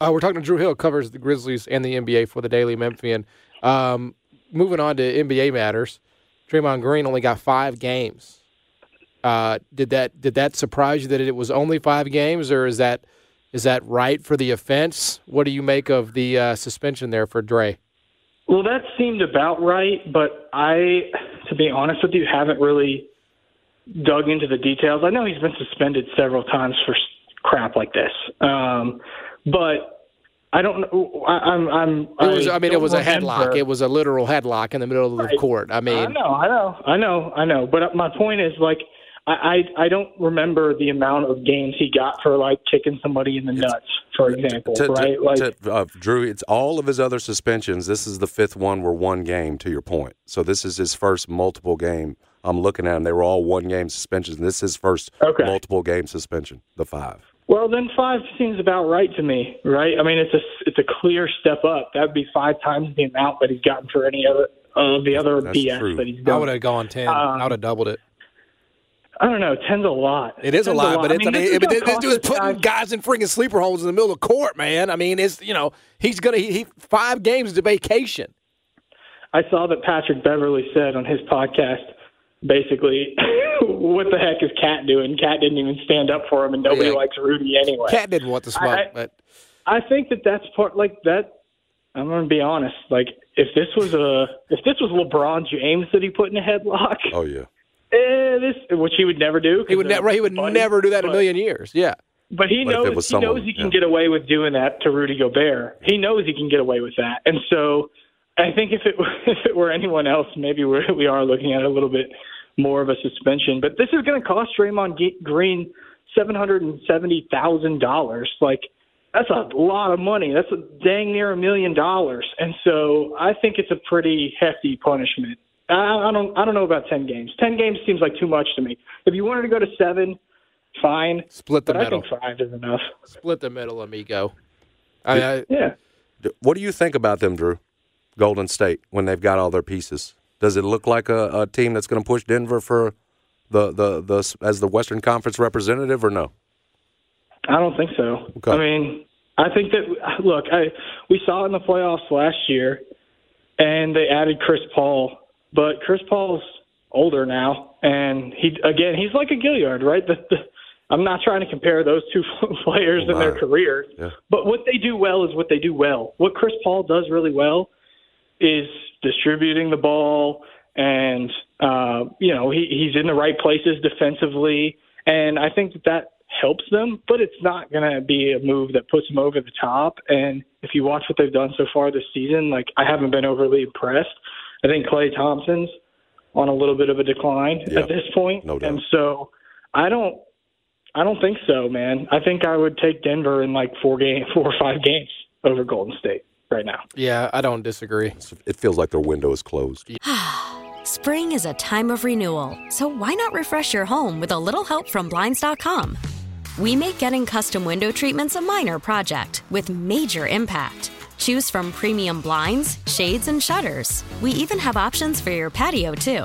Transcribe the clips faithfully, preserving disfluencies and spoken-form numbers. Uh, we're talking to Drew Hill, covers the Grizzlies and the N B A for the Daily Memphian. Um, moving on to N B A matters, Draymond Green only got five games. Uh, did that did that surprise you that it was only five games, or is that is that right for the offense? What do you make of the uh, suspension there for Dre? Well, that seemed about right, but I, to be honest with you, haven't really dug into the details. I know he's been suspended several times for crap like this. Um, But I don't know. I, I'm. I'm. It was, I, I mean, it was a headlock. It was a literal headlock in the middle of right. the court. I mean, I know, I know, I know, I know. But my point is, like, I, I, I don't remember the amount of games he got for like kicking somebody in the nuts, it's, for example. To, right? To, like, to, uh, Drew, it's all of his other suspensions. This is the fifth one where one game. To your point, so this is his first multiple game. I'm looking at him. They were all one game suspensions. This is his first okay. multiple game suspension. The five. Well, then five seems about right to me, right? I mean, it's a, it's a clear step up. That would be five times the amount that he's gotten for any other of uh, the other That's B S true. that he's done. I would have gone ten. Um, I would have doubled it. I don't know. Ten's a lot. It is a lot, a lot, but it's, I mean, I mean, this dude's putting guys in freaking sleeper holes in the middle of court, man. I mean, it's, you know, he's going to he, he five games to vacation. I saw that Patrick Beverly said on his podcast, basically, what the heck is Cat doing? Cat didn't even stand up for him, and nobody yeah. likes Rudy anyway. Cat didn't want the smoke, I, but I think that that's part like that. I'm going to be honest. Like, if this was a if this was LeBron James that he put in a headlock, oh yeah, eh, this which he would never do. He would never. He would funny, never do that in a million years. Yeah, but he but knows he someone, knows he yeah. can get away with doing that to Rudy Gobert. He knows he can get away with that, and so. I think if it, if it were anyone else, maybe we're, we are looking at a little bit more of a suspension. But this is going to cost Draymond Green seven hundred seventy thousand dollars. Like, that's a lot of money. That's a dang near a million dollars. And so I think it's a pretty hefty punishment. I, I don't I don't know about ten games. ten games seems like too much to me. If you wanted to go to seven, fine. Split the but middle. I think five is enough. Split the middle, amigo. I, I, yeah. What do you think about them, Drew? Golden State, when they've got all their pieces, does it look like a, a team that's going to push Denver for the, the the as the Western Conference representative, or no? I don't think so. Okay. I mean, I think that look, I we saw it in the playoffs last year, and they added Chris Paul, but Chris Paul's older now, and he again he's like a Gilliard, right? The, the, I'm not trying to compare those two players oh, in their careers, yeah. but what they do well is what they do well. What Chris Paul does really well. Is distributing the ball, and uh, you know he, he's in the right places defensively, and I think that that helps them. But it's not going to be a move that puts them over the top. And if you watch what they've done so far this season, like I haven't been overly impressed. I think Klay Thompson's on a little bit of a decline yeah, at this point, no doubt. And so I don't, I don't think so, man. I think I would take Denver in like four game, four or five games over Golden State. Right now. Yeah, I don't disagree. It feels like their window is closed. Spring is a time of renewal, so why not refresh your home with a little help from Blinds dot com? we make getting custom window treatments a minor project with major impact. Choose from premium blinds, shades, and shutters. We even have options for your patio too.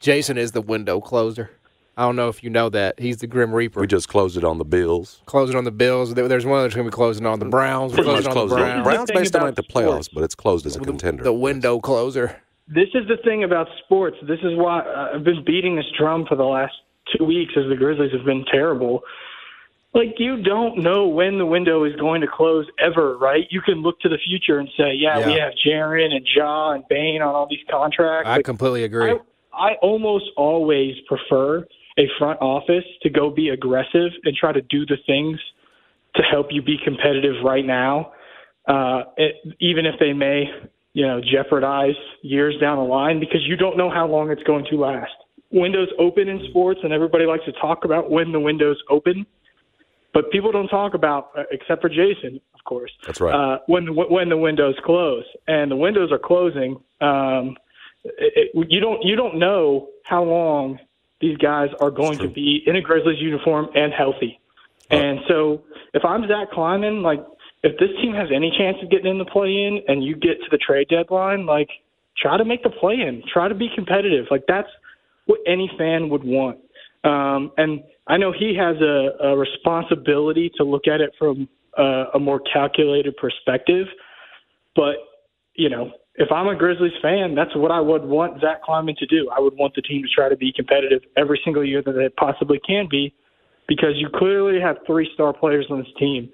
Jason is the window closer. I don't know if you know that. He's the Grim Reaper. We just closed it on the Bills. Closed it on the Bills. There's one that's going to be closing on the Browns. We're closing on the Browns. Browns may still make the playoffs, but it's closed as a contender. The window closer. This is the thing about sports. This is why I've been beating this drum for the last two weeks as the Grizzlies have been terrible. Like, you don't know when the window is going to close ever, right? You can look to the future and say, yeah, yeah. we have Jaren and Ja and Bain on all these contracts. I like, completely agree. I, I almost always prefer a front office to go be aggressive and try to do the things to help you be competitive right now, uh, it, even if they may, you know, jeopardize years down the line, because you don't know how long it's going to last. Windows open in sports, and everybody likes to talk about when the windows open, but people don't talk about, except for Jason, of course. That's right. Uh, when when the windows close, and the windows are closing. Um, It, it, you don't you don't know how long these guys are going to be in a Grizzlies uniform and healthy. Right. And so if I'm Zach Kleiman, like, if this team has any chance of getting in the play-in and you get to the trade deadline, like, try to make the play-in. Try to be competitive. Like, that's what any fan would want. Um, and I know he has a, a responsibility to look at it from a, a more calculated perspective, but, you know, if I'm a Grizzlies fan, that's what I would want Zach Kleiman to do. I would want the team to try to be competitive every single year that they possibly can be, because you clearly have three-star players on this team,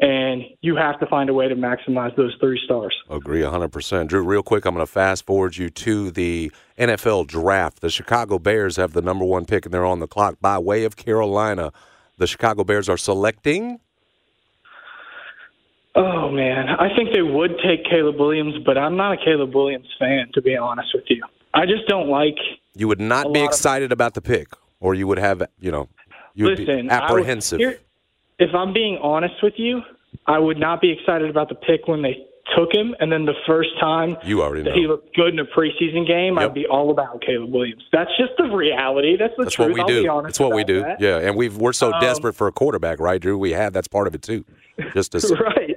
and you have to find a way to maximize those three stars. Agree one hundred percent. Drew, real quick, I'm going to fast-forward you to the N F L draft. The Chicago Bears have the number one pick, and they're on the clock. By way of Carolina, the Chicago Bears are selecting... Oh, man. I think they would take Caleb Williams, but I'm not a Caleb Williams fan, to be honest with you. I just don't like... You would not be excited of... about the pick, or you would have, you know, you would Listen, be apprehensive. Would, if I'm being honest with you, I would not be excited about the pick when they took him, and then the first time you already know. That he looked good in a preseason game, yep. I'd be all about Caleb Williams. That's just the reality. That's the that's truth. What we I'll do. Be honest That's what we do. That. Yeah, and we've, we're so um, desperate for a quarterback, right, Drew? We have. That's part of it, too. Just to right.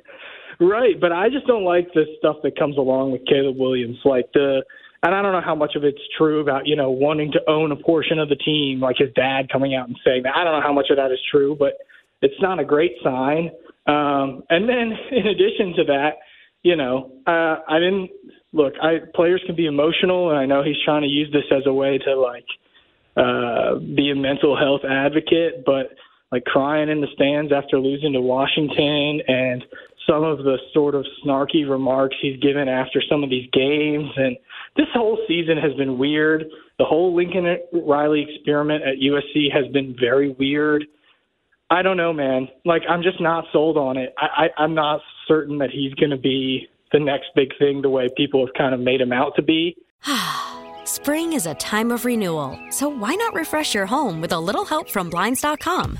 Right, but I just don't like the stuff that comes along with Caleb Williams. Like the, and I don't know how much of it's true about, you know, wanting to own a portion of the team, like his dad coming out and saying that. I don't know how much of that is true, but it's not a great sign. Um, and then in addition to that, you know, uh, I didn't look. I players can be emotional, and I know he's trying to use this as a way to like uh, be a mental health advocate, but like crying in the stands after losing to Washington and some of the sort of snarky remarks he's given after some of these games. And this whole season has been weird. The whole Lincoln Riley experiment at U S C has been very weird. I don't know, man. Like, I'm just not sold on it. I, I, I'm not certain that he's going to be the next big thing the way people have kind of made him out to be. Spring is a time of renewal, so why not refresh your home with a little help from Blinds dot com?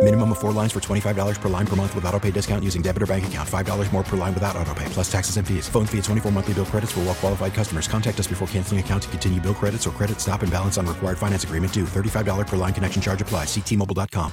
Minimum of four lines for twenty-five dollars per line per month with auto pay discount using debit or bank account. five dollars more per line without auto pay, plus taxes and fees. Phone fee at twenty-four monthly bill credits for well qualified customers. Contact us before canceling account to continue bill credits or credit stop and balance on required finance agreement due. thirty-five dollars per line connection charge applies. See T Mobile dot com.